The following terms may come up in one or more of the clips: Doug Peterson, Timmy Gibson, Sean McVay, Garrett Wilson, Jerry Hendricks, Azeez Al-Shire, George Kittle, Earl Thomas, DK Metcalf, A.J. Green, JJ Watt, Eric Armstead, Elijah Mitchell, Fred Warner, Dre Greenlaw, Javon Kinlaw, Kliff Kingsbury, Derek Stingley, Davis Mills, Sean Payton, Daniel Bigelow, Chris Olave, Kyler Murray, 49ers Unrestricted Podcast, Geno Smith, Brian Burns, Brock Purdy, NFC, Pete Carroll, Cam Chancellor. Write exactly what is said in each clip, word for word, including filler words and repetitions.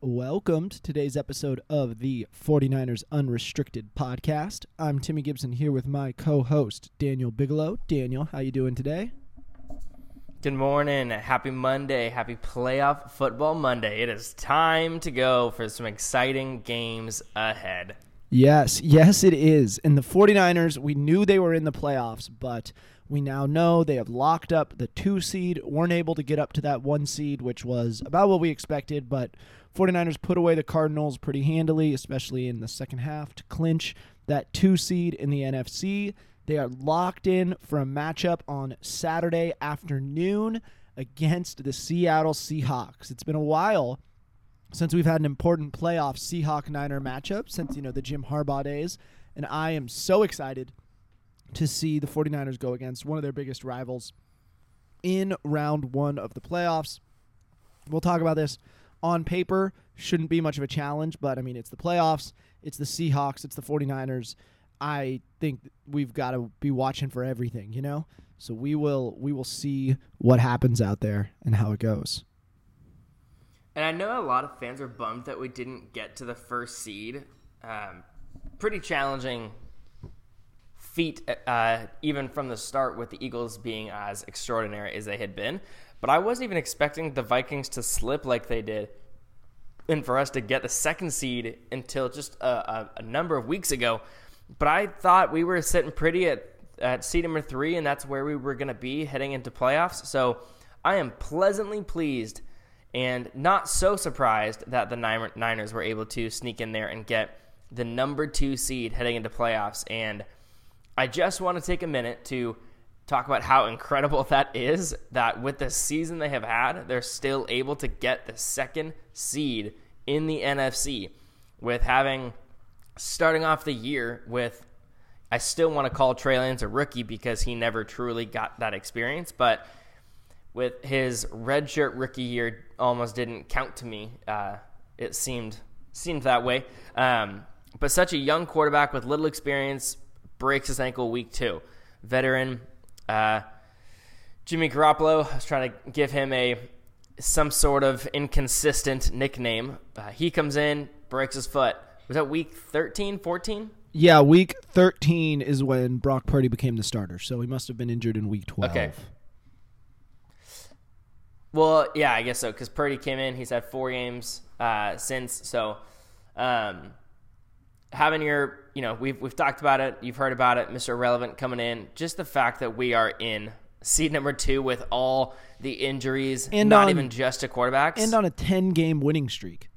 Welcome to today's episode of the 49ers Unrestricted Podcast. I'm Timmy Gibson here with my co-host, Daniel Bigelow. Daniel, how you doing today? Good morning. Happy Monday. Happy playoff football Monday. It is time to go for some exciting games ahead. Yes. Yes, it is. And the 49ers, we knew they were in the playoffs, but we now know they have locked up the two seed, weren't able to get up to that one seed, which was about what we expected, but 49ers put away the Cardinals pretty handily, especially in the second half, to clinch that two seed in the N F C. They are locked in for a matchup on Saturday afternoon against the Seattle Seahawks. It's been a while since we've had an important playoff Seahawk-Niner matchup, since, you know, the Jim Harbaugh days, and I am so excited to see the 49ers go against one of their biggest rivals in round one of the playoffs. We'll talk about this. On paper, shouldn't be much of a challenge, but, I mean, it's the playoffs, it's the Seahawks, it's the 49ers. I think we've got to be watching for everything, you know? So we will we will see what happens out there and how it goes. And I know a lot of fans are bummed that we didn't get to the first seed. Um, pretty challenging feat, uh, even from the start, with the Eagles being as extraordinary as they had been. But I wasn't even expecting the Vikings to slip like they did, and for us to get the second seed until just a, a, a number of weeks ago. But I thought we were sitting pretty at, at seed number three, and that's where we were going to be heading into playoffs. So I am pleasantly pleased and not so surprised that the Niners were able to sneak in there and get the number two seed heading into playoffs. And I just want to take a minute to talk about how incredible that is, that with the season they have had, they're still able to get the second seed in the N F C, with having starting off the year with, I still want to call Trey Lance a rookie because he never truly got that experience, but with his redshirt rookie year almost didn't count to me. Uh, it seemed seemed that way. Um, but such a young quarterback with little experience breaks his ankle week two. Veteran Uh, Jimmy Garoppolo, I was trying to give him a some sort of inconsistent nickname. Uh, he comes in, breaks his foot. Was that week thirteen, fourteen? Yeah, week thirteen is when Brock Purdy became the starter, so he must have been injured in week twelve. Okay. Well, yeah, I guess so, because Purdy came in. He's had four games uh, since, so um, having your... You know, we've we've talked about it. You've heard about it. Mister Irrelevant coming in. Just the fact that we are in seed number two with all the injuries, and not on, even just to quarterbacks. And on a ten-game winning streak.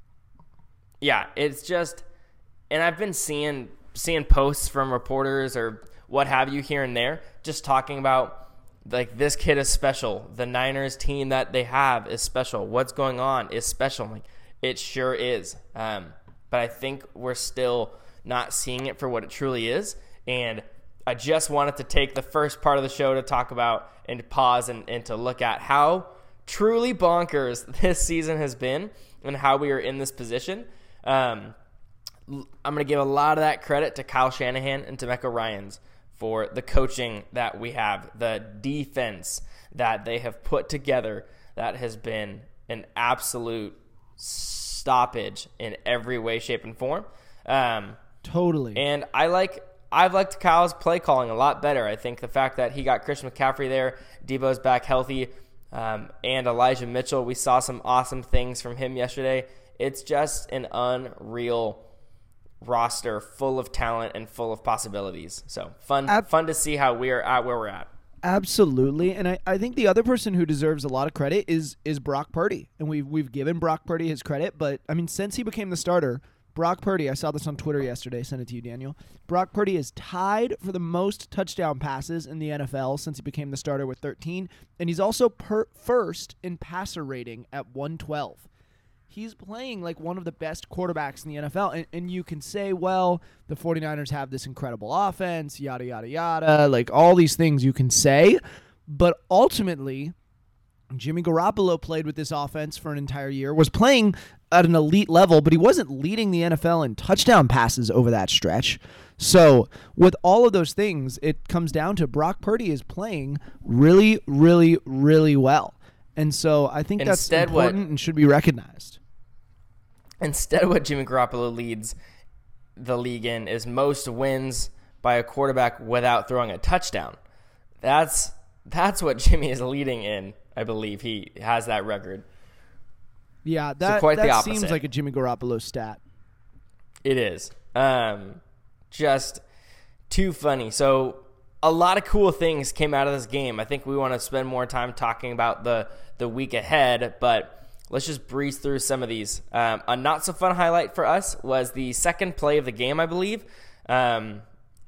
Yeah, it's just – and I've been seeing seeing posts from reporters or what have you here and there just talking about, like, this kid is special. The Niners team that they have is special. What's going on is special. Like, it sure is. Um, but I think we're still – not seeing it for what it truly is. And I just wanted to take the first part of the show to talk about and to pause and, and to look at how truly bonkers this season has been and how we are in this position. Um, I'm going to give a lot of that credit to Kyle Shanahan and DeMeco Ryans for the coaching that we have, the defense that they have put together that has been an absolute stoppage in every way, shape, and form. Um, Totally. And I like, I've liked Kyle's play calling a lot better. I think the fact that he got Christian McCaffrey there, Debo's back healthy, um, and Elijah Mitchell, we saw some awesome things from him yesterday. It's just an unreal roster full of talent and full of possibilities. So fun, Ab- fun to see how we are at where we're at. Absolutely. And I, I think the other person who deserves a lot of credit is, is Brock Purdy. And we've, we've given Brock Purdy his credit, but I mean, since he became the starter, Brock Purdy, I saw this on Twitter yesterday, sent it to you, Daniel. Brock Purdy is tied for the most touchdown passes in the N F L since he became the starter with thirteen, and he's also per- first in passer rating at one twelve. he's playing like one of the best quarterbacks in the N F L. And, and you can say, well, the 49ers have this incredible offense, yada, yada, yada. Like all these things you can say. But ultimately, Jimmy Garoppolo played with this offense for an entire year, was playing at an elite level, but he wasn't leading the N F L in touchdown passes over that stretch. So with all of those things, it comes down to Brock Purdy is playing really, really, really well. And so I think instead that's important what, and should be recognized. Instead, what Jimmy Garoppolo leads the league in is most wins by a quarterback without throwing a touchdown. That's that's what Jimmy is leading in. I believe he has that record. Yeah, that, so quite that the opposite. Seems like a Jimmy Garoppolo stat. It is. Um, just too funny. So a lot of cool things came out of this game. I think we want to spend more time talking about the, the week ahead, but let's just breeze through some of these. Um, a not-so-fun highlight for us was the second play of the game, I believe. Um,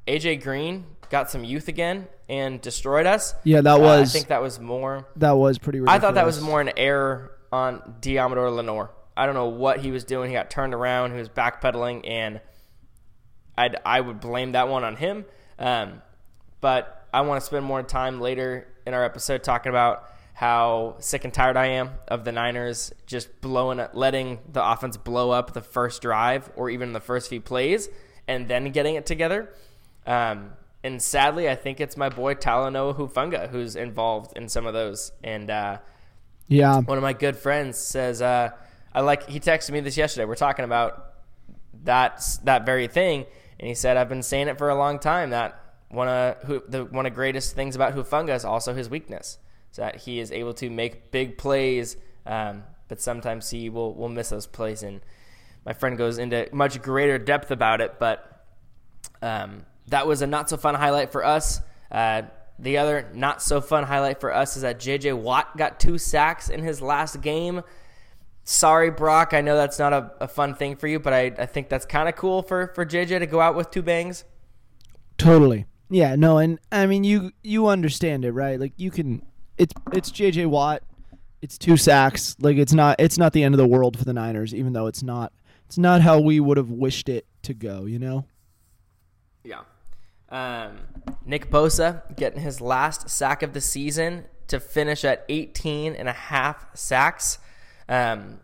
A J Green got some youth again and destroyed us. Yeah, that was... Uh, I think that was more... That was pretty ridiculous. I thought that was more an error on Diamador Lenore. I don't know what he was doing. He got turned around. He was backpedaling, and I'd, I would blame that one on him. Um, but I want to spend more time later in our episode talking about how sick and tired I am of the Niners just blowing up, letting the offense blow up the first drive or even the first few plays and then getting it together. Um, and sadly, I think it's my boy Talanoa Hufanga who's involved in some of those. And, uh, yeah, one of my good friends says, uh, I like, he texted me this yesterday. We're talking about that, that very thing. And he said, I've been saying it for a long time that one of who, the, one of the greatest things about Hufanga is also his weakness. So that he is able to make big plays. Um, but sometimes he will, will miss those plays. And my friend goes into much greater depth about it, but, um, that was a not so fun highlight for us. Uh, The other not-so-fun highlight for us is that J J Watt got two sacks in his last game. Sorry, Brock, I know that's not a, a fun thing for you, but I, I think that's kind of cool for, for J J to go out with two bangs. Totally. Yeah, no, and, I mean, you you understand it, right? Like, you can – it's it's J J Watt. It's two sacks. Like, it's not it's not the end of the world for the Niners, even though it's not, it's not how we would have wished it to go, you know? Yeah. Um, Nick Bosa getting his last sack of the season to finish at eighteen and a half sacks. Um,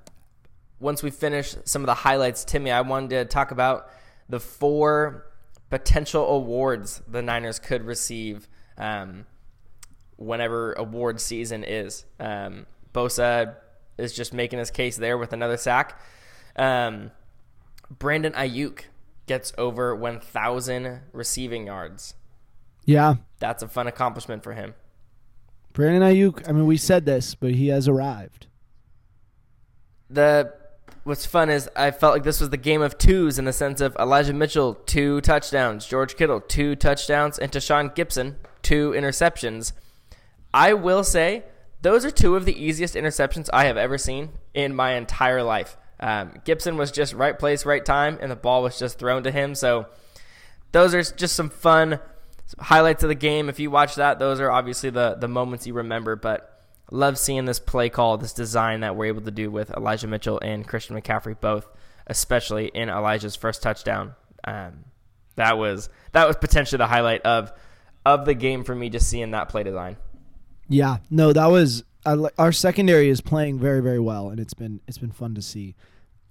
once we finish some of the highlights, Timmy, I wanted to talk about the four potential awards the Niners could receive um, whenever award season is. Um, Bosa is just making his case there with another sack. Um, Brandon Ayuk gets over one thousand receiving yards. Yeah. That's a fun accomplishment for him. Brandon Ayuk, I mean, we said this, but he has arrived. The what's fun is I felt like this was the game of twos in the sense of Elijah Mitchell, two touchdowns, George Kittle, two touchdowns, and Tashawn Gibson, two interceptions. I will say those are two of the easiest interceptions I have ever seen in my entire life. Um, Gibson was just right place, right time, and the ball was just thrown to him. So those are just some fun highlights of the game. If you watch that, those are obviously the, the moments you remember, but love seeing this play call, this design that we're able to do with Elijah Mitchell and Christian McCaffrey both, especially in Elijah's first touchdown. Um, that was that was potentially the highlight of of the game for me, just seeing that play design. Yeah, no, that was... Our secondary is playing very, very well, and it's been it's been fun to see.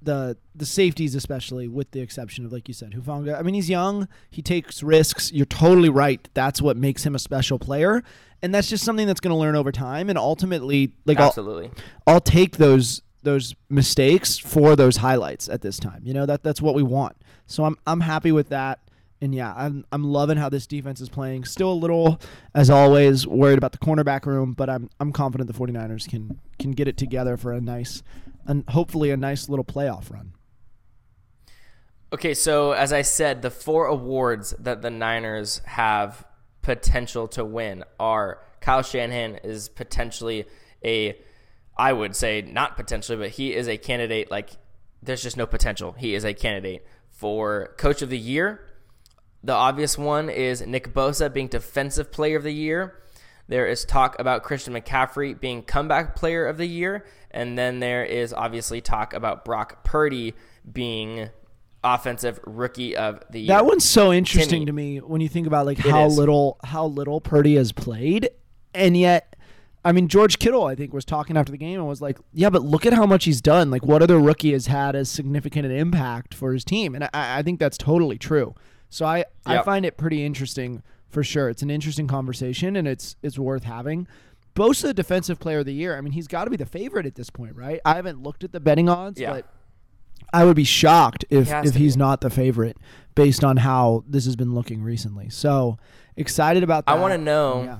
The the safeties especially, with the exception of, like you said, Hufanga. I mean, he's young. He takes risks. You're totally right. That's what makes him a special player, and that's just something that's going to learn over time. And ultimately, like absolutely, I'll, I'll take those those mistakes for those highlights at this time. You know, that that's what we want. So I'm I'm happy with that. And yeah, I'm I'm loving how this defense is playing. Still a little, as always, worried about the cornerback room, but I'm I'm confident the 49ers can can get it together for a nice and hopefully a nice little playoff run. Okay, so as I said, the four awards that the Niners have potential to win are Kyle Shanahan is potentially a I would say not potentially, but he is a candidate like there's just no potential. He is a candidate for Coach of the Year. The obvious one is Nick Bosa being Defensive Player of the Year. There is talk about Christian McCaffrey being comeback player of the year. And then there is obviously talk about Brock Purdy being offensive rookie of the year. That one's so interesting Timmy. to me when you think about like how little, how little Purdy has played. And yet, I mean, George Kittle, I think, was talking after the game and was like, yeah, but look at how much he's done. Like, what other rookie has had as significant an impact for his team? And I, I think that's totally true. So I, yep. I find it pretty interesting for sure. It's an interesting conversation, and it's it's worth having. Bosa, defensive player of the year, I mean, he's got to be the favorite at this point, right? I haven't looked at the betting odds, yeah. but I would be shocked if, he if he's be. not the favorite based on how this has been looking recently. So excited about that. I want to know. Yeah.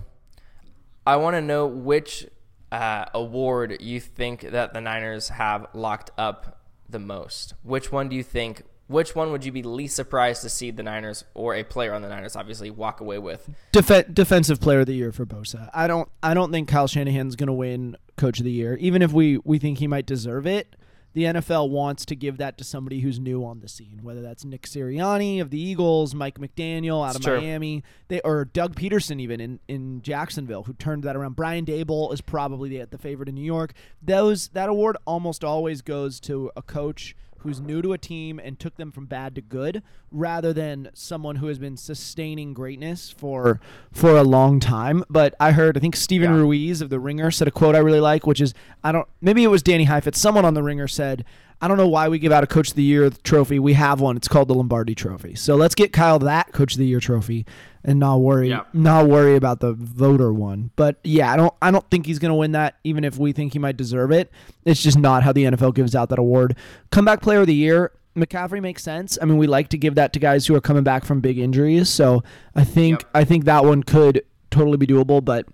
I want to know which uh, award you think that the Niners have locked up the most. Which one do you think, which one would you be least surprised to see the Niners or a player on the Niners obviously walk away with? Def- defensive player of the year for Bosa. I don't I don't think Kyle Shanahan's going to win coach of the year, even if we, we think he might deserve it. The N F L wants to give that to somebody who's new on the scene, whether that's Nick Sirianni of the Eagles, Mike McDaniel out of Miami, they or Doug Peterson even in, in Jacksonville, who turned that around. Brian Daboll is probably the, the favorite in New York. Those that award almost always goes to a coach who's new to a team and took them from bad to good, rather than someone who has been sustaining greatness for for a long time. But I heard, I think Steven yeah. Ruiz of The Ringer said a quote I really like, which is, I don't, maybe it was Danny Heifetz, someone on The Ringer said, I don't know why we give out a Coach of the Year trophy. We have one. It's called the Lombardi Trophy. So let's get Kyle that Coach of the Year trophy and not worry, yeah. not worry about the voter one. But yeah, I don't, I don't think he's going to win that. Even if we think he might deserve it, it's just not how the N F L gives out that award. Comeback Player of the Year, McCaffrey makes sense. I mean, we like to give that to guys who are coming back from big injuries. So I think, yep. I think that one could totally be doable, but.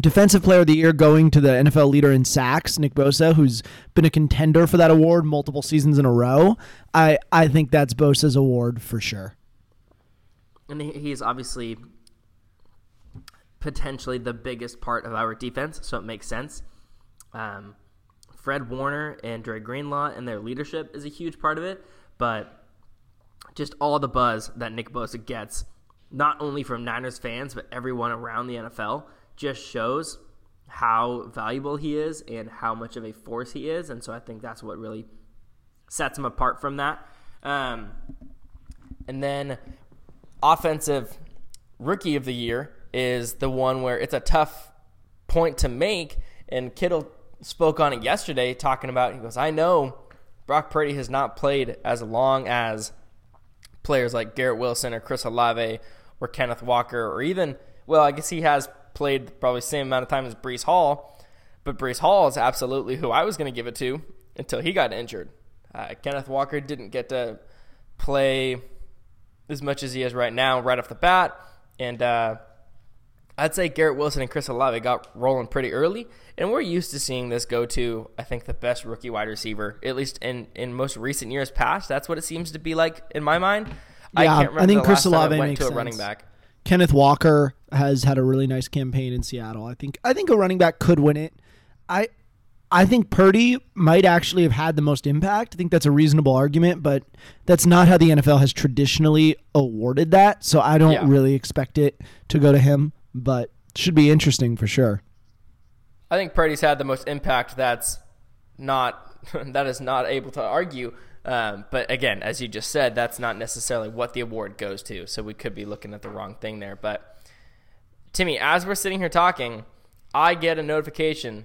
Defensive Player of the Year going to the N F L leader in sacks, Nick Bosa, who's been a contender for that award multiple seasons in a row. I, I think that's Bosa's award for sure. And he is obviously potentially the biggest part of our defense, so it makes sense. Um, Fred Warner and Dre Greenlaw and their leadership is a huge part of it, but just all the buzz that Nick Bosa gets, not only from Niners fans, but everyone around the N F L, just shows how valuable he is and how much of a force he is. And so I think that's what really sets him apart from that. Um, and then offensive rookie of the year is the one where it's a tough point to make. And Kittle spoke on it yesterday talking about, he goes, I know Brock Purdy has not played as long as players like Garrett Wilson or Chris Olave or Kenneth Walker, or even, well, I guess he has played probably the same amount of time as Breece Hall, but Breece Hall is absolutely who I was going to give it to until he got injured. Uh, Kenneth Walker didn't get to play as much as he is right now right off the bat, and uh, I'd say Garrett Wilson and Chris Olave got rolling pretty early, and we're used to seeing this go to, I think, the best rookie wide receiver, at least in, in most recent years past. That's what it seems to be like in my mind. Yeah, I can't remember I think the Chris last Olave time I went makes to a sense. running back. Kenneth Walker has had a really nice campaign in Seattle. I think I think a running back could win it. I I think Purdy might actually have had the most impact. I think that's a reasonable argument, but that's not how the N F L has traditionally awarded that, so I don't yeah. really expect it to go to him, but should be interesting for sure. I think Purdy's had the most impact. That's not that is not able to argue. Um, but again, as you just said, that's not necessarily what the award goes to. So we could be looking at the wrong thing there. But Timmy, as we're sitting here talking, I get a notification,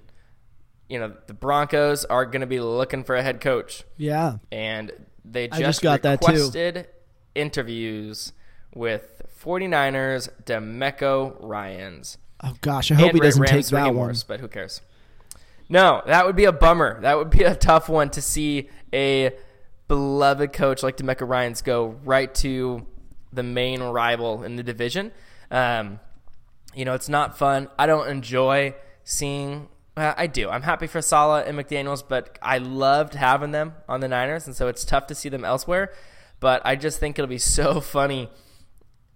you know, the Broncos are going to be looking for a head coach. Yeah. And they just, just got requested that too. interviews with 49ers DeMeco Ryans. Oh gosh. I hope and he Ray doesn't Rams take that one, worse, but who cares? No, that would be a bummer. That would be a tough one to see a beloved coach like DeMeco Ryans go right to the main rival in the division. Um, you know, it's not fun. I don't enjoy seeing well, – I do. I'm happy for Saleh and McDaniels, but I loved having them on the Niners, and so it's tough to see them elsewhere. But I just think it'll be so funny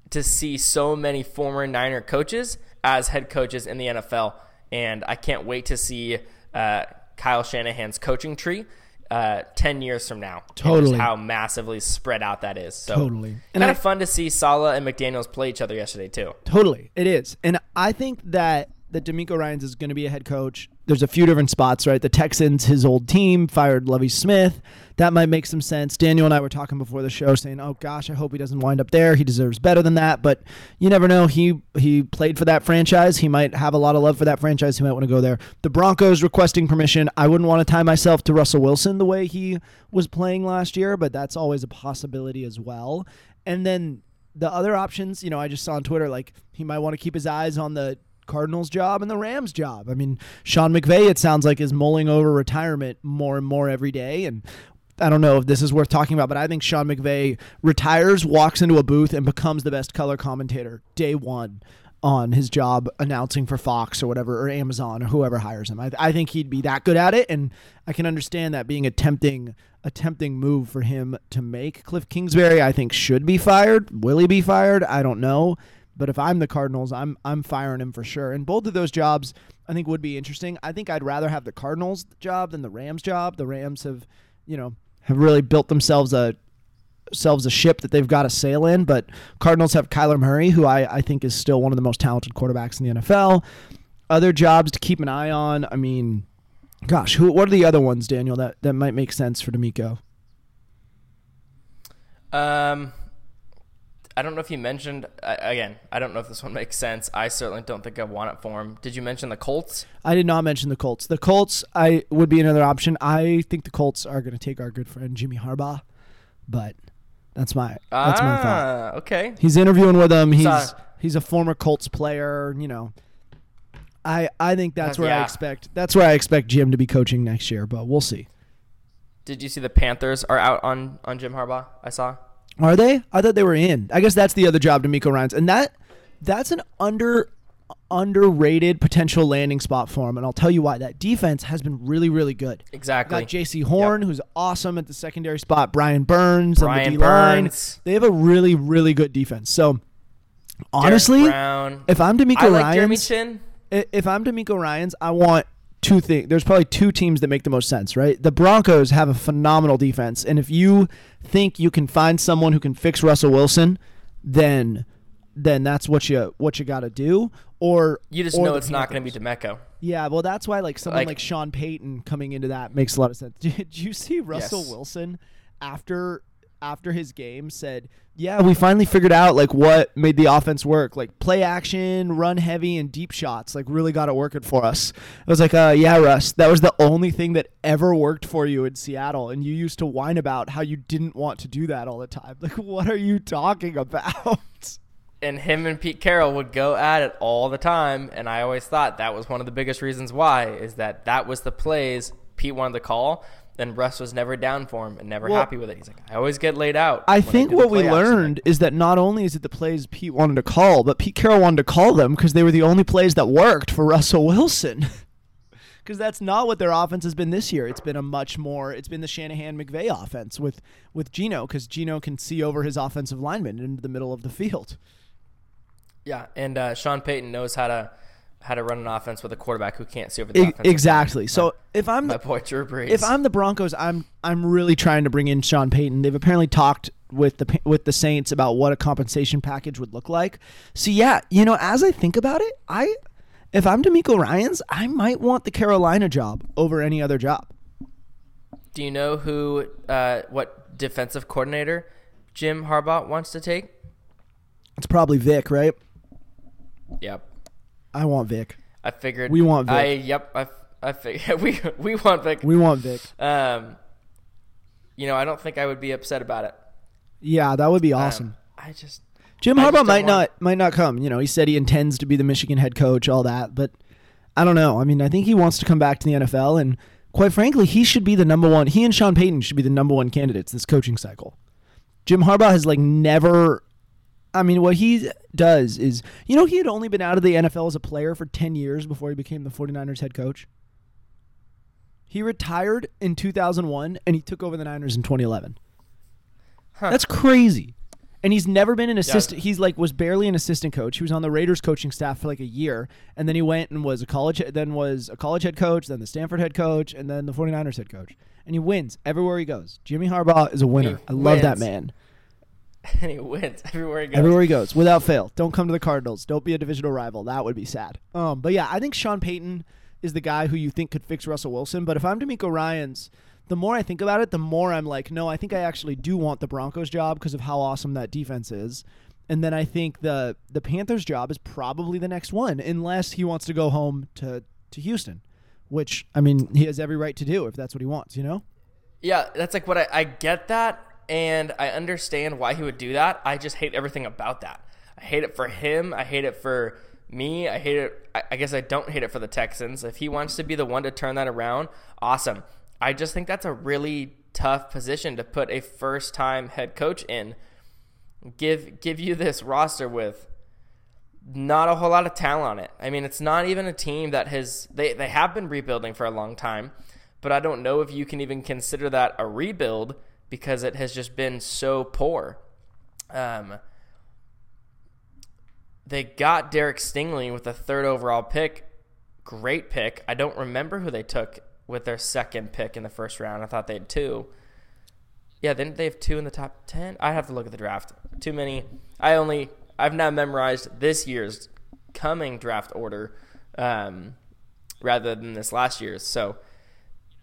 to see so many former Niner coaches as head coaches in the N F L, and I can't wait to see uh, Kyle Shanahan's coaching tree. uh, ten years from now. Totally. How massively spread out that is. So totally. Kind of fun to see Saleh and McDaniels play each other yesterday too. Totally. It is. And I think that that DeMeco Ryans is going to be a head coach. There's a few different spots, right? The Texans, his old team, fired Lovie Smith. That might make some sense. Daniel and I were talking before the show saying, oh, gosh, I hope he doesn't wind up there. He deserves better than that. But you never know. He he played for that franchise. He might have a lot of love for that franchise. He might want to go there. The Broncos requesting permission. I wouldn't want to tie myself to Russell Wilson the way he was playing last year, but that's always a possibility as well. And then the other options, you know, I just saw on Twitter, like, he might want to keep his eyes on the Cardinals job and the Rams job. I mean, Sean McVay, it sounds like, is mulling over retirement more and more every day. And I don't know if this is worth talking about, but I think Sean McVay retires, walks into a booth, and becomes the best color commentator day one on his job announcing for Fox or whatever, or Amazon or whoever hires him. I, I think he'd be that good at it. And I can understand that being a tempting, a tempting move for him to make. Kliff Kingsbury, I think, should be fired. Will he be fired? I don't know. But if I'm the Cardinals, I'm I'm firing him for sure. And both of those jobs, I think, would be interesting. I think I'd rather have the Cardinals job than the Rams job. The Rams have, you know, have really built themselves a themselves a ship that they've got to sail in. But Cardinals have Kyler Murray, who I, I think is still one of the most talented quarterbacks in the N F L. Other jobs to keep an eye on. I mean, gosh, who? What are the other ones, Daniel, that, that might make sense for DeMeco? Um... I don't know if you mentioned, again, I don't know if this one makes sense. I certainly don't think I want it for him. Did you mention the Colts? I did not mention the Colts. The Colts I would be another option. I think the Colts are going to take our good friend Jimmy Harbaugh, but that's my that's ah, my thought. Okay. He's interviewing with them. He's Sorry. he's a former Colts player, you know. I I think that's uh, where yeah. I expect that's where I expect Jim to be coaching next year, but we'll see. Did you see the Panthers are out on on Jim Harbaugh? I saw. Are they? I thought they were in. I guess that's the other job, DeMeco Ryans. And that that's an under underrated potential landing spot for him. And I'll tell you why. That defense has been really, really good. Exactly. Got J C Horn, yep. who's awesome at the secondary spot. Brian Burns Brian on the D-line. They have a really, really good defense. So, honestly, if I'm DeMeco Ryans, like Jeremy Chin. If I'm DeMeco Ryans, I want two things. There's probably two teams that make the most sense, right? The Broncos have a phenomenal defense, and if you think you can find someone who can fix Russell Wilson, then then that's what you what you got to do. Or you just or know it's Panthers. Not going to be DeMeco. Yeah, well, that's why like someone like, like Sean Payton coming into that makes a lot of sense. Did you see Russell yes. Wilson after after his game said, "Yeah, we finally figured out like what made the offense work. Like play action, run heavy, and deep shots. Like really got it working for us." I was like, "Uh, yeah, Russ, that was the only thing that ever worked for you in Seattle, and you used to whine about how you didn't want to do that all the time. Like, what are you talking about?" And him and Pete Carroll would go at it all the time, and I always thought that was one of the biggest reasons why is that that was the plays Pete wanted to call. Then Russ was never down for him and never well, happy with it. He's like, I always get laid out. I think I what we learned like, is that not only is it the plays Pete wanted to call, but Pete Carroll wanted to call them because they were the only plays that worked for Russell Wilson. Because that's not what their offense has been this year. It's been a much more, it's been the Shanahan-McVay offense with, with Geno because Geno can see over his offensive lineman into the middle of the field. Yeah, and uh, Sean Payton knows how to how to run an offense with a quarterback who can't see over the offense. Exactly. Line. So my, if I'm the, my boy Drew Brees. If I'm the Broncos, I'm I'm really trying to bring in Sean Payton. They've apparently talked with the with the Saints about what a compensation package would look like. So yeah, you know, as I think about it, I if I'm DeMeco Ryans, I might want the Carolina job over any other job. Do you know who uh, what defensive coordinator Jim Harbaugh wants to take? It's probably Vic, right? Yep. I want Vic. I figured we want Vic. I, yep, I, I figured we we want Vic. We want Vic. Um, you know, I don't think I would be upset about it. Yeah, that would be awesome. Um, I just Jim Harbaugh just might not might not come. You know, he said he intends to be the Michigan head coach, all that, but I don't know. I mean, I think he wants to come back to the N F L, and quite frankly, he should be the number one. He and Sean Payton should be the number one candidates this coaching cycle. Jim Harbaugh has like never. I mean, what he does is, you know, he had only been out of the N F L as a player for ten years before he became the 49ers head coach. He retired in two thousand one, and he took over the Niners in twenty eleven. Huh. That's crazy. And he's never been an assistant. Yeah. He's like was barely an assistant coach. He was on the Raiders coaching staff for like a year, and then he went and was a college then was a college head coach, then the Stanford head coach, and then the 49ers head coach. And he wins everywhere he goes. Jimmy Harbaugh is a winner. He I love wins. that man. And he wins everywhere he goes. Everywhere he goes, without fail. Don't come to the Cardinals. Don't be a divisional rival. That would be sad. Um, but yeah, I think Sean Payton is the guy who you think could fix Russell Wilson. But if I'm DeMeco Ryans, the more I think about it, the more I'm like, no, I think I actually do want the Broncos job because of how awesome that defense is. And then I think the the Panthers job is probably the next one, unless he wants to go home to, to Houston, which, I mean, he has every right to do if that's what he wants, you know? Yeah, that's like what I, I get that. And I understand why he would do that. I just hate everything about that. I hate it for him. I hate it for me. I hate it. I guess I don't hate it for the Texans. If he wants to be the one to turn that around, awesome. I just think that's a really tough position to put a first-time head coach in. Give give you this roster with not a whole lot of talent on it. I mean, it's not even a team that has they, – they have been rebuilding for a long time, but I don't know if you can even consider that a rebuild – because it has just been so poor. Um, they got Derek Stingley with a third overall pick. Great pick. I don't remember who they took with their second pick in the first round. I thought they had two. Yeah, didn't they have two in the top ten? I have to look at the draft. Too many. I only, I've now memorized this year's coming draft order um, rather than this last year's. So,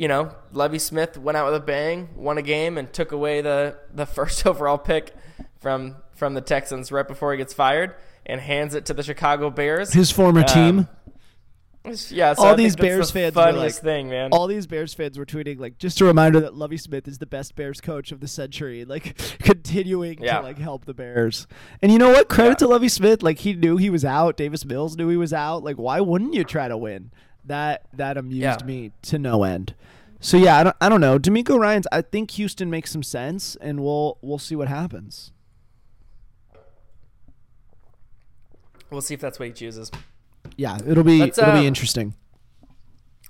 you know, Lovie Smith went out with a bang, won a game, and took away the, the first overall pick from from the Texans right before he gets fired and hands it to the Chicago Bears. His former um, team. Yeah, so all I these Bears the fans funniest were like, thing, man. All these Bears fans were tweeting, like, just a reminder that Lovie Smith is the best Bears coach of the century, like, continuing yeah. to, like, help the Bears. And you know what? Credit yeah. to Lovie Smith. Like, he knew he was out. Davis Mills knew he was out. Like, why wouldn't you try to win? That that amused yeah. me to no end. So yeah, I don't I don't know. DeMeco Ryans, I think Houston makes some sense, and we'll we'll see what happens. We'll see if that's what he chooses. Yeah, it'll be let's, it'll uh, be interesting.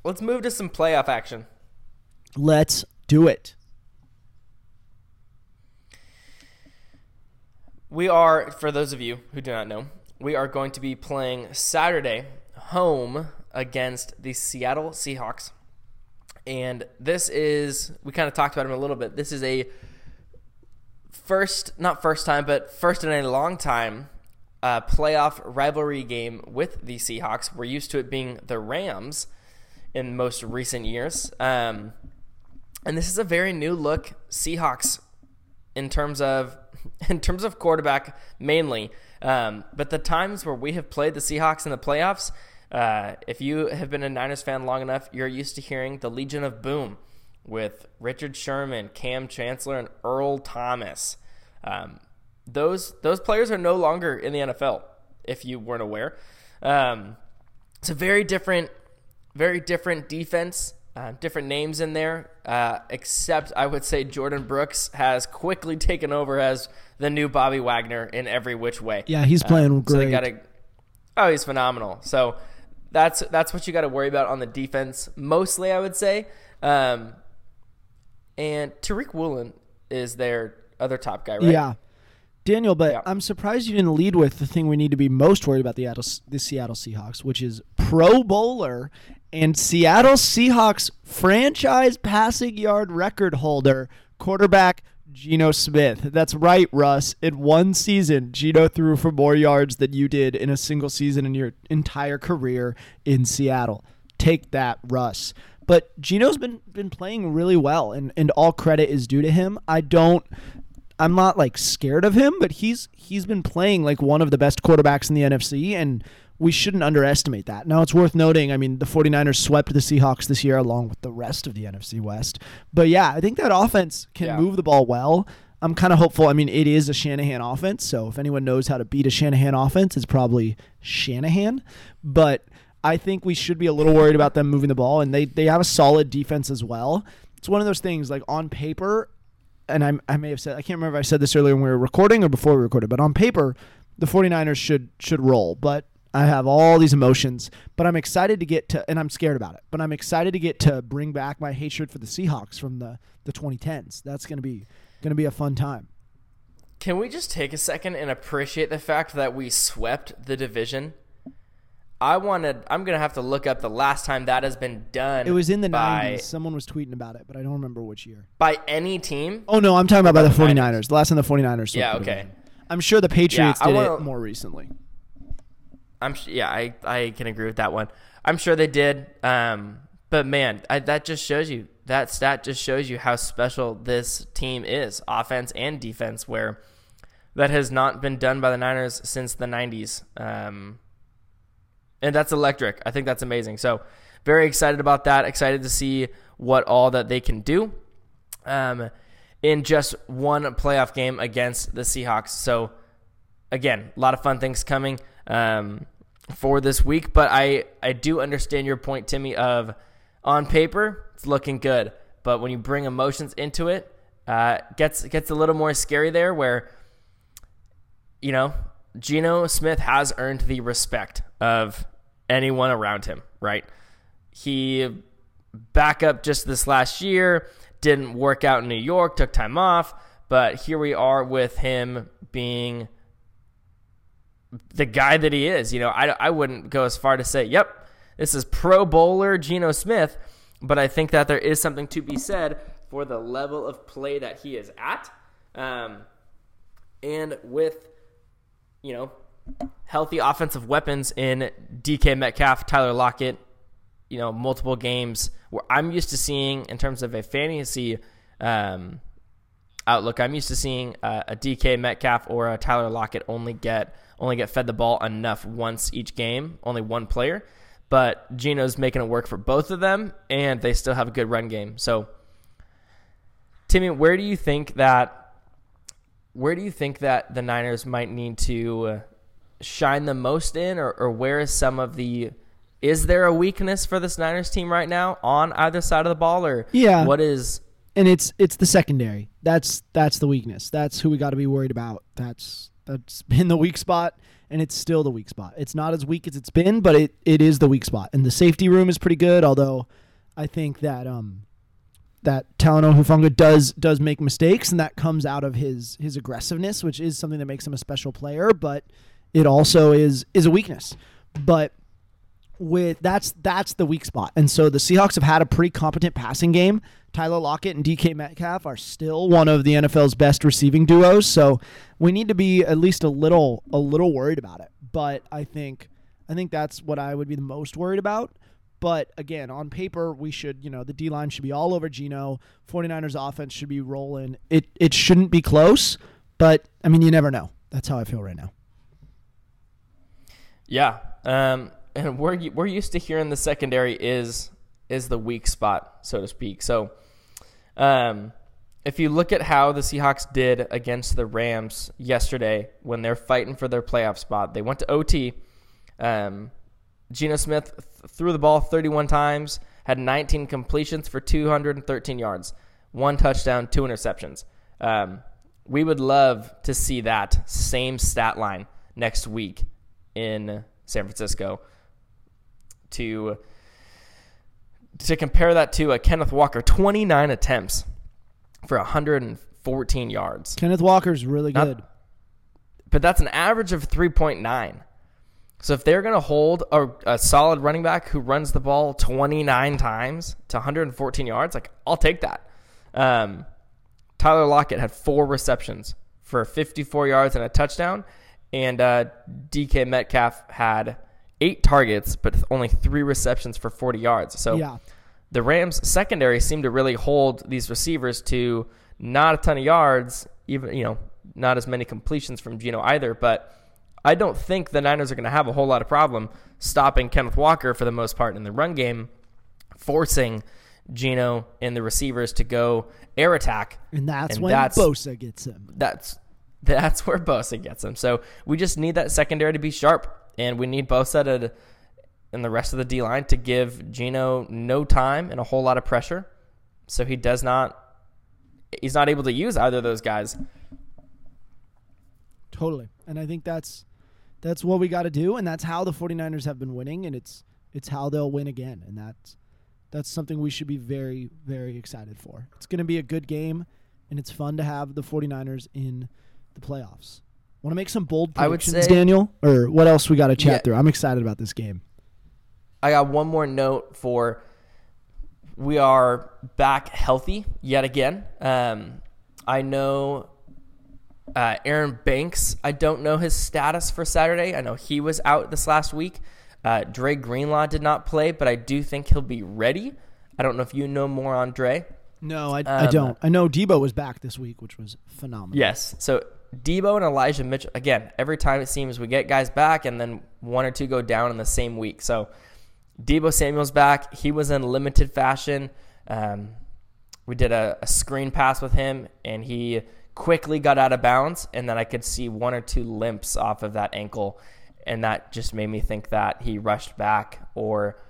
Let's move to some playoff action. Let's do it. We are, for those of you who do not know, we are going to be playing Saturday home against the Seattle Seahawks. And this is, we kind of talked about him a little bit. This is a first, not first time, but first in a long time uh, playoff rivalry game with the Seahawks. We're used to it being the Rams in most recent years. Um, and this is a very new look Seahawks in terms of, in terms of quarterback mainly. Um, but the times where we have played the Seahawks in the playoffs, Uh, if you have been a Niners fan long enough, you're used to hearing the Legion of Boom with Richard Sherman, Cam Chancellor, and Earl Thomas. Um, those those players are no longer in the N F L, if you weren't aware. Um, it's a very different, very different defense, uh, different names in there, uh, except I would say Jordan Brooks has quickly taken over as the new Bobby Wagner in every which way. Yeah, he's playing um, great. So they gotta, oh, he's phenomenal. So That's that's what you got to worry about on the defense, mostly, I would say. Um, and Tariq Woolen is their other top guy, right? Yeah. Daniel, but yeah. I'm surprised you didn't lead with the thing we need to be most worried about the, the Seattle Seahawks, which is Pro Bowler and Seattle Seahawks franchise passing yard record holder, quarterback Geno Smith. That's right, Russ. In one season, Geno threw for more yards than you did in a single season in your entire career in Seattle. Take that, Russ. But Geno's been been playing really well, and, and all credit is due to him. I don't I'm not like scared of him, but he's he's been playing like one of the best quarterbacks in the N F C, and we shouldn't underestimate that. Now, it's worth noting, I mean, the 49ers swept the Seahawks this year along with the rest of the N F C West. But, yeah, I think that offense can yeah. move the ball well. I'm kind of hopeful. I mean, it is a Shanahan offense, so if anyone knows how to beat a Shanahan offense, it's probably Shanahan. But I think we should be a little worried about them moving the ball, and they, they have a solid defense as well. It's one of those things, like, on paper, and I I may have said – I can't remember if I said this earlier when we were recording or before we recorded, but on paper, the 49ers should should roll. But – I have all these emotions, but I'm excited to get to, and I'm scared about it, but I'm excited to get to bring back my hatred for the Seahawks from the, the twenty tens. That's going to be going to be a fun time. Can we just take a second and appreciate the fact that we swept the division? I wanted. I'm gonna have to look up the last time that has been done. It was in the by, nineties. Someone was tweeting about it, but I don't remember which year. By any team? Oh no, I'm talking about by the 49ers. The last time the 49ers. Yeah. Okay. Division. I'm sure the Patriots yeah, did wanna, it more recently. I'm yeah. I, I can agree with that one. I'm sure they did. Um, but man, I, that just shows you that stat just shows you how special this team is, offense and defense, where that has not been done by the Niners since the nineties. Um. And that's electric. I think that's amazing. So very excited about that. Excited to see what all that they can do um, in just one playoff game against the Seahawks. So, again, a lot of fun things coming um, for this week. But I, I do understand your point, Timmy, of on paper, it's looking good. But when you bring emotions into it, uh, gets gets a little more scary there where, you know, Geno Smith has earned the respect of anyone around him, right? He back up just this last year, didn't work out in New York, took time off, but here we are with him being the guy that he is. You know, I, I wouldn't go as far to say, yep, this is Pro Bowler Geno Smith, but I think that there is something to be said for the level of play that he is at. Um, and with, you know, healthy offensive weapons in D K Metcalf, Tyler Lockett, you know, multiple games where I'm used to seeing in terms of a fantasy um, outlook. I'm used to seeing uh, a D K Metcalf or a Tyler Lockett only get only get fed the ball enough once each game, only one player. But Geno's making it work for both of them, and they still have a good run game. So, Timmy, where do you think that? Where do you think that the Niners might need to Uh, shine the most in, or, or where is some of the, is there a weakness for this Niners team right now on either side of the ball, or yeah. what is? And it's, it's the secondary. That's, that's the weakness. That's who we got to be worried about. That's, that's been the weak spot, and it's still the weak spot. It's not as weak as it's been, but it, it is the weak spot. And the safety room is pretty good. Although I think that, um, that Talanoa Hufanga does, does make mistakes, and that comes out of his, his aggressiveness, which is something that makes him a special player, but it also is is a weakness. But with that's that's the weak spot. And so the Seahawks have had a pretty competent passing game. Tyler Lockett and D K Metcalf are still one of the N F L's best receiving duos, so we need to be at least a little a little worried about it. But I think I think that's what I would be the most worried about. But again, on paper, we should, you know, the D-line should be all over Geno. 49ers offense should be rolling. It it shouldn't be close, but I mean, you never know. That's how I feel right now. Yeah, um, and we're we're used to hearing the secondary is is the weak spot, so to speak. So, um, if you look at how the Seahawks did against the Rams yesterday, when they're fighting for their playoff spot, they went to O T. Um, Geno Smith th- threw the ball thirty-one times, had nineteen completions for two hundred thirteen yards, one touchdown, two interceptions. Um, we would love to see that same stat line next week in San Francisco to to compare that to a Kenneth Walker, twenty-nine attempts for one hundred fourteen yards. Kenneth Walker's really Not, good. But that's an average of three point nine. So if they're going to hold a, a solid running back who runs the ball twenty-nine times to one hundred fourteen yards, like, I'll take that. Um, Tyler Lockett had four receptions for fifty-four yards and a touchdown. And uh, D K Metcalf had eight targets, but only three receptions for forty yards. So yeah. The Rams secondary seemed to really hold these receivers to not a ton of yards, even, you know, not as many completions from Geno either. But I don't think the Niners are going to have a whole lot of problem stopping Kenneth Walker for the most part in the run game, forcing Geno and the receivers to go air attack. And that's and when that's, Bosa gets him. That's... That's where Bosa gets him. So we just need that secondary to be sharp, and we need Bosa to, and the rest of the D-line to give Geno no time and a whole lot of pressure, so he does not, he's not able to use either of those guys. Totally, and I think that's that's what we got to do, and that's how the 49ers have been winning, and it's it's how they'll win again, and that's that's something we should be very, very excited for. It's going to be a good game, and it's fun to have the 49ers in the playoffs. Want to make some bold predictions, I would say, Daniel? Or what else we got to chat yeah, through? I'm excited about this game. I got one more note for we are back healthy yet again. Um, I know uh, Aaron Banks. I don't know his status for Saturday. I know he was out this last week. Uh, Dre Greenlaw did not play, but I do think he'll be ready. I don't know if you know more on Dre. No, I, um, I don't. I know Debo was back this week, which was phenomenal. Yes, so Debo and Elijah Mitchell, again, every time it seems we get guys back and then one or two go down in the same week. So Debo Samuel's back. He was in limited fashion. Um, we did a, a screen pass with him, and he quickly got out of bounds, and then I could see one or two limps off of that ankle, and that just made me think that he rushed back or,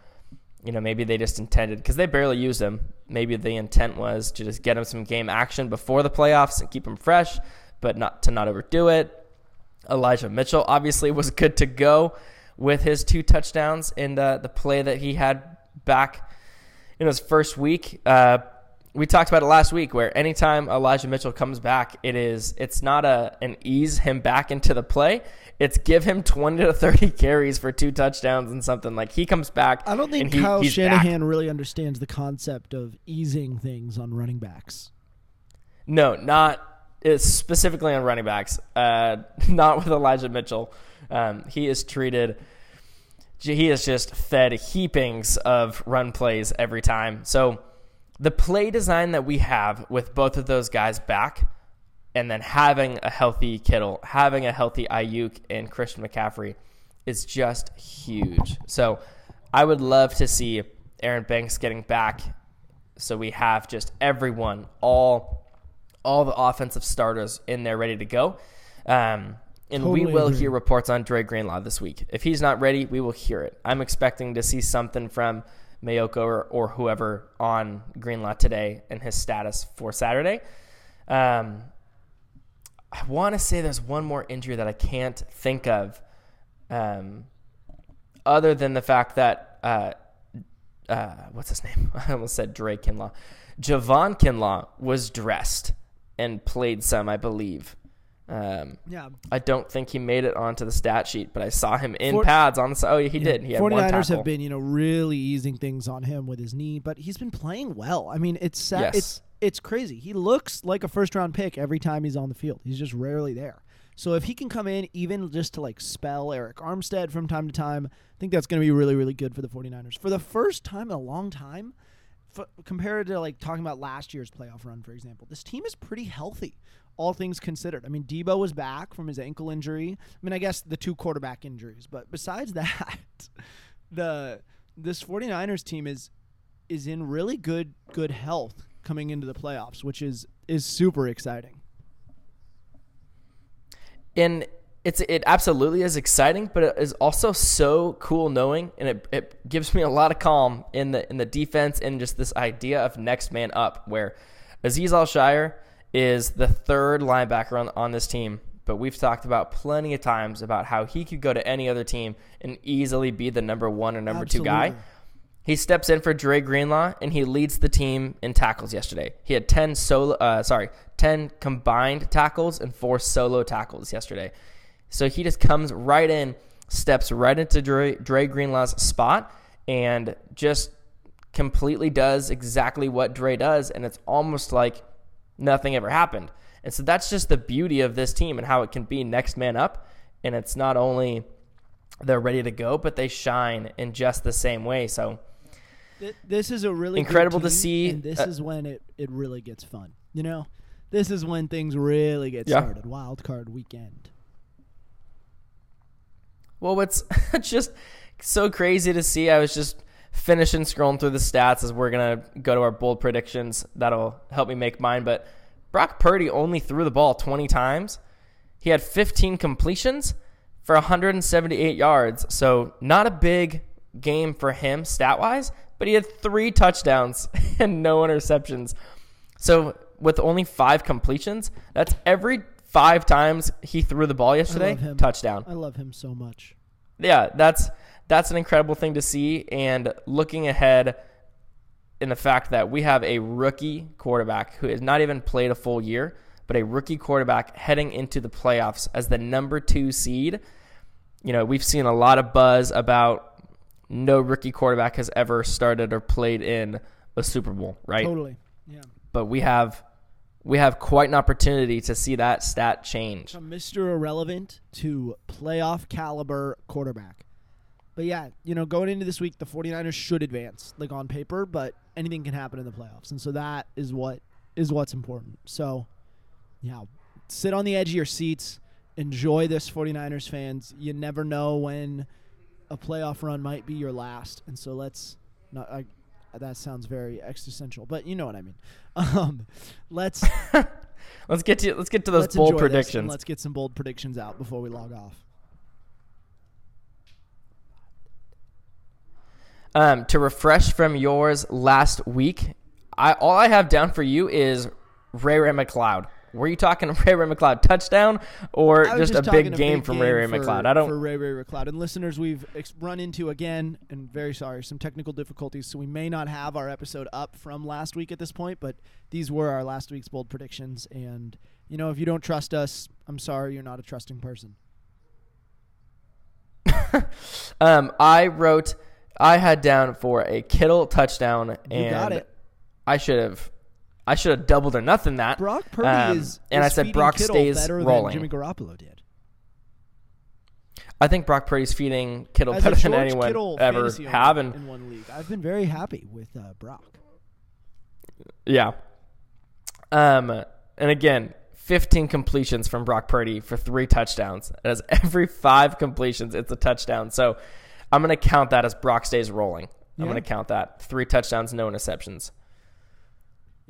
you know, maybe they just intended, because they barely used him. Maybe the intent was to just get him some game action before the playoffs and keep him fresh, but not to not overdo it. Elijah Mitchell obviously was good to go with his two touchdowns and uh, the play that he had back in his first week. Uh, we talked about it last week, where anytime Elijah Mitchell comes back, it is it's not a an ease him back into the play. It's give him twenty to thirty carries for two touchdowns and something. Like, he comes back. I don't think he, Kyle Shanahan back. really understands the concept of easing things on running backs. No, not. It's specifically on running backs, uh, not with Elijah Mitchell. Um, he is treated, he is just fed heapings of run plays every time. So the play design that we have with both of those guys back, and then having a healthy Kittle, having a healthy Ayuk and Christian McCaffrey, is just huge. So I would love to see Aaron Banks getting back, so we have just everyone, all all the offensive starters in there ready to go. Um, and totally we will agree. hear reports on Dre Greenlaw this week. If he's not ready, we will hear it. I'm expecting to see something from Mayoko or, or whoever on Greenlaw today and his status for Saturday. Um, I want to say there's one more injury that I can't think of, um, other than the fact that uh, uh, what's his name? I almost said Dre Kinlaw. Javon Kinlaw was dressed and played some, I believe. Um, yeah. I don't think he made it onto the stat sheet, but I saw him in Fort- pads on the side. Oh, yeah, he yeah. did. He had one tackle. forty-niners have been, you know, really easing things on him with his knee, but he's been playing well. I mean, it's sad. Yes. It's it's crazy. He looks like a first-round pick every time he's on the field. He's just rarely there. So if he can come in even just to, like, spell Eric Armstead from time to time, I think that's going to be really, really good for the forty-niners. For the first time in a long time, f- compared to, like, talking about last year's playoff run, for example, this team is pretty healthy, all things considered. I mean, Debo was back from his ankle injury. I mean, I guess the two quarterback injuries. But besides that, the this forty-niners team is is in really good good health coming into the playoffs, which is is super exciting. And it's it absolutely is exciting, but it is also so cool knowing, and it it gives me a lot of calm in the in the defense and just this idea of next man up, where Azeez Al-Shire is the third linebacker on, on this team, but we've talked about plenty of times about how he could go to any other team and easily be the number one or number Absolutely. two guy. He steps in for Dre Greenlaw, and he leads the team in tackles yesterday. He had ten solo, uh, sorry, ten combined tackles and four solo tackles yesterday. So he just comes right in, steps right into Dre, Dre Greenlaw's spot, and just completely does exactly what Dre does, and it's almost like nothing ever happened. And so that's just the beauty of this team and how it can be next man up. And it's not only they're ready to go, but they shine in just the same way. So Th- this is a really incredible good team, to see. And this uh, is when it, it really gets fun. You know, this is when things really get yeah. started. Wild card weekend. Well, what's just so crazy to see. I was just finishing scrolling through the stats as we're going to go to our bold predictions. That'll help me make mine. But Brock Purdy only threw the ball twenty times. He had fifteen completions for one hundred seventy-eight yards. So not a big game for him stat-wise, but he had three touchdowns and no interceptions. So with only five completions, that's every five times he threw the ball yesterday, I love him. Touchdown. I love him so much. Yeah, that's... That's an incredible thing to see, and looking ahead in the fact that we have a rookie quarterback who has not even played a full year, but a rookie quarterback heading into the playoffs as the number two seed. You know, we've seen a lot of buzz about no rookie quarterback has ever started or played in a Super Bowl, right? Totally, yeah. But we have we have quite an opportunity to see that stat change. From Mister Irrelevant to playoff caliber quarterback. But, yeah, you know, going into this week, the 49ers should advance, like, on paper, but anything can happen in the playoffs. And so that is what is what's important. So, yeah, sit on the edge of your seats. Enjoy this, 49ers fans. You never know when a playoff run might be your last. And so let's not I, that sounds very existential, but you know what I mean. Um, let's let's get to let's get to those bold predictions. Let's get some bold predictions out before we log off. Um, to refresh from yours last week, I all I have down for you is Ray-Ray McCloud. Were you talking Ray-Ray McCloud touchdown or just, just a big game from Ray-Ray McCloud? I don't for Ray-Ray McCloud. And listeners, we've run into again, and very sorry, some technical difficulties, so we may not have our episode up from last week at this point. But these were our last week's bold predictions, and you know, if you don't trust us, I'm sorry, you're not a trusting person. um, I wrote, I had down for a Kittle touchdown, you and got it. I should have. I should have doubled or nothing that. Brock Purdy um, is, and is I said Brock Kittle stays better rolling. Than Jimmy Garoppolo did. I think Brock Purdy's feeding Kittle As better than anyone Kittle ever have. In, in one league, I've been very happy with uh, Brock. Yeah. Um, and again, fifteen completions from Brock Purdy for three touchdowns. As every five completions, it's a touchdown. So I'm going to count that as Brock stays rolling. I'm yeah. going to count that. Three touchdowns, no interceptions.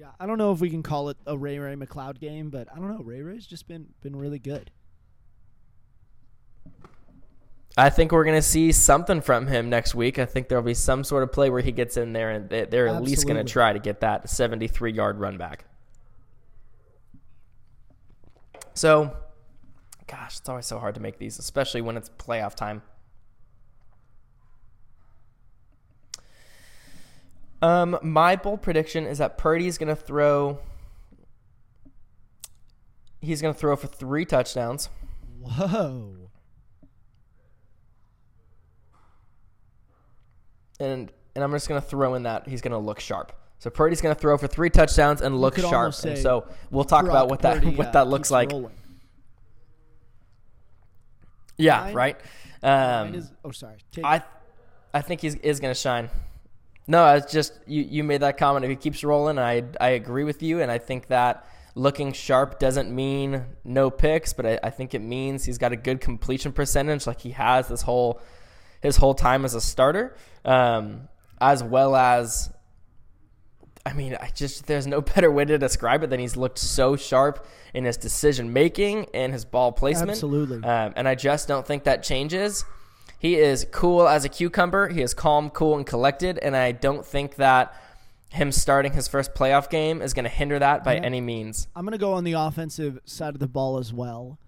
Yeah, I don't know if we can call it a Ray-Ray McCloud game, but I don't know. Ray-Ray's just been been really good. I think we're going to see something from him next week. I think there will be some sort of play where he gets in there, and they're at Absolutely. least going to try to get that seventy-three-yard run back. So, gosh, it's always so hard to make these, especially when it's playoff time. Um, my bold prediction is that Purdy's going to throw – he's going to throw for three touchdowns. Whoa. And and I'm just going to throw in that he's going to look sharp. So Purdy's going to throw for three touchdowns and look sharp. And so we'll talk Brock about what that Purdy, what that uh, looks like. Rolling. Yeah, Nine? right? Um, is, oh, sorry. Take I I think he is going to shine. No, it's just you, you made that comment. If he keeps rolling, I I agree with you, and I think that looking sharp doesn't mean no picks, but I, I think it means he's got a good completion percentage, like he has this whole his whole time as a starter, um, as well as. I mean, I just there's no better way to describe it than he's looked so sharp in his decision making and his ball placement. Absolutely, um, and I just don't think that changes. He is cool as a cucumber. He is calm, cool, and collected, and I don't think that him starting his first playoff game is going to hinder that by yeah. any means. I'm going to go on the offensive side of the ball as well.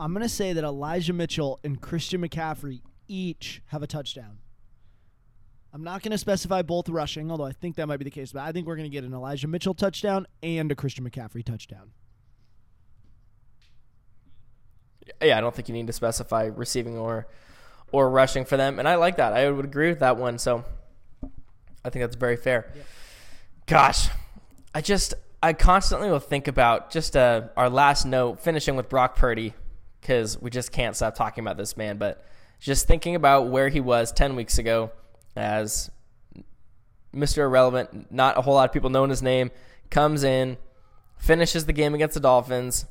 I'm going to say that Elijah Mitchell and Christian McCaffrey each have a touchdown. I'm not going to specify both rushing, although I think that might be the case, but I think we're going to get an Elijah Mitchell touchdown and a Christian McCaffrey touchdown. Yeah, I don't think you need to specify receiving or – or rushing for them, and I like that. I would agree with that one, so I think that's very fair. Yeah. Gosh, I just I constantly will think about just uh, our last note, finishing with Brock Purdy, because we just can't stop talking about this man, but just thinking about where he was ten weeks ago as Mister Irrelevant, not a whole lot of people knowing his name, comes in, finishes the game against the Dolphins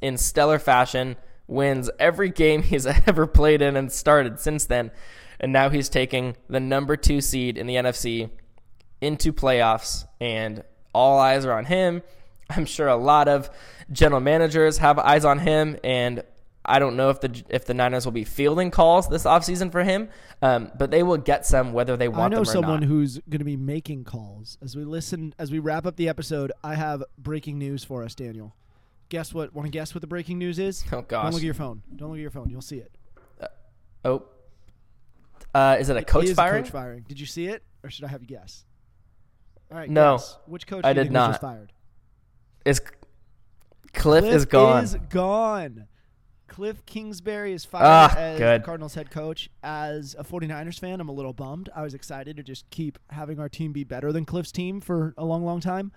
in stellar fashion, wins every game he's ever played in and started since then, and now he's taking the number two seed in the N F C into playoffs, and all eyes are on him. I'm sure a lot of general managers have eyes on him, and I don't know if the if the Niners will be fielding calls this offseason for him, um, but they will get some whether they want them or not. I know someone who's going to be making calls. As we listen, as we wrap up the episode, I have breaking news for us, Daniel. Guess what? Want to guess what the breaking news is? Oh, gosh. Don't look at your phone. Don't look at your phone. You'll see it. Uh, oh. Uh, is it a coach it is firing? A coach firing. Did you see it, or should I have you guess? All right, no. Guess. Which coach I do you did think not. was fired? It's Kliff, Kliff is gone. Is gone. Kliff Kingsbury is fired ah, as good. Cardinals head coach. As a 49ers fan, I'm a little bummed. I was excited to just keep having our team be better than Kliff's team for a long, long time.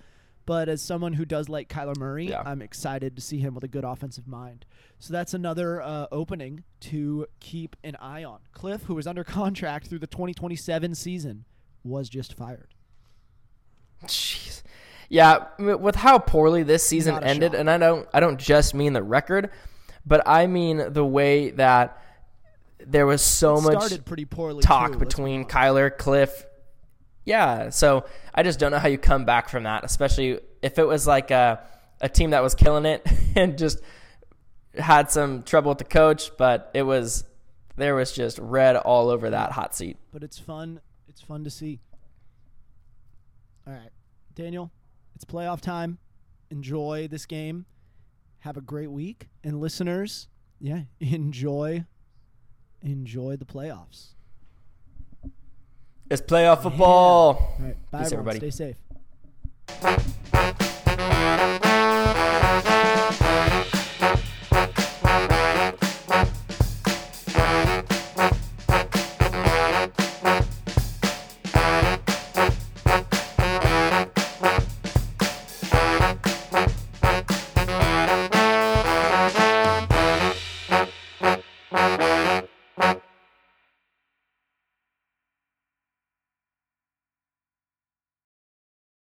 But as someone who does like Kyler Murray, yeah. I'm excited to see him with a good offensive mind. So that's another uh, opening to keep an eye on. Kliff, who was under contract through the twenty twenty-seven season, was just fired. Jeez. Yeah, with how poorly this season ended, shot. and I don't, I don't just mean the record, but I mean the way that there was so much pretty poorly talk too, between Kyler, Kliff. Yeah, so I just don't know how you come back from that, especially if it was like a, a team that was killing it and just had some trouble with the coach, but it was there was just red all over that hot seat. But it's fun. It's fun to see. All right, Daniel, it's playoff time. Enjoy this game. Have a great week. And listeners, yeah, enjoy enjoy the playoffs. It's playoff football. Yeah. All right. Bye, everyone. Stay safe.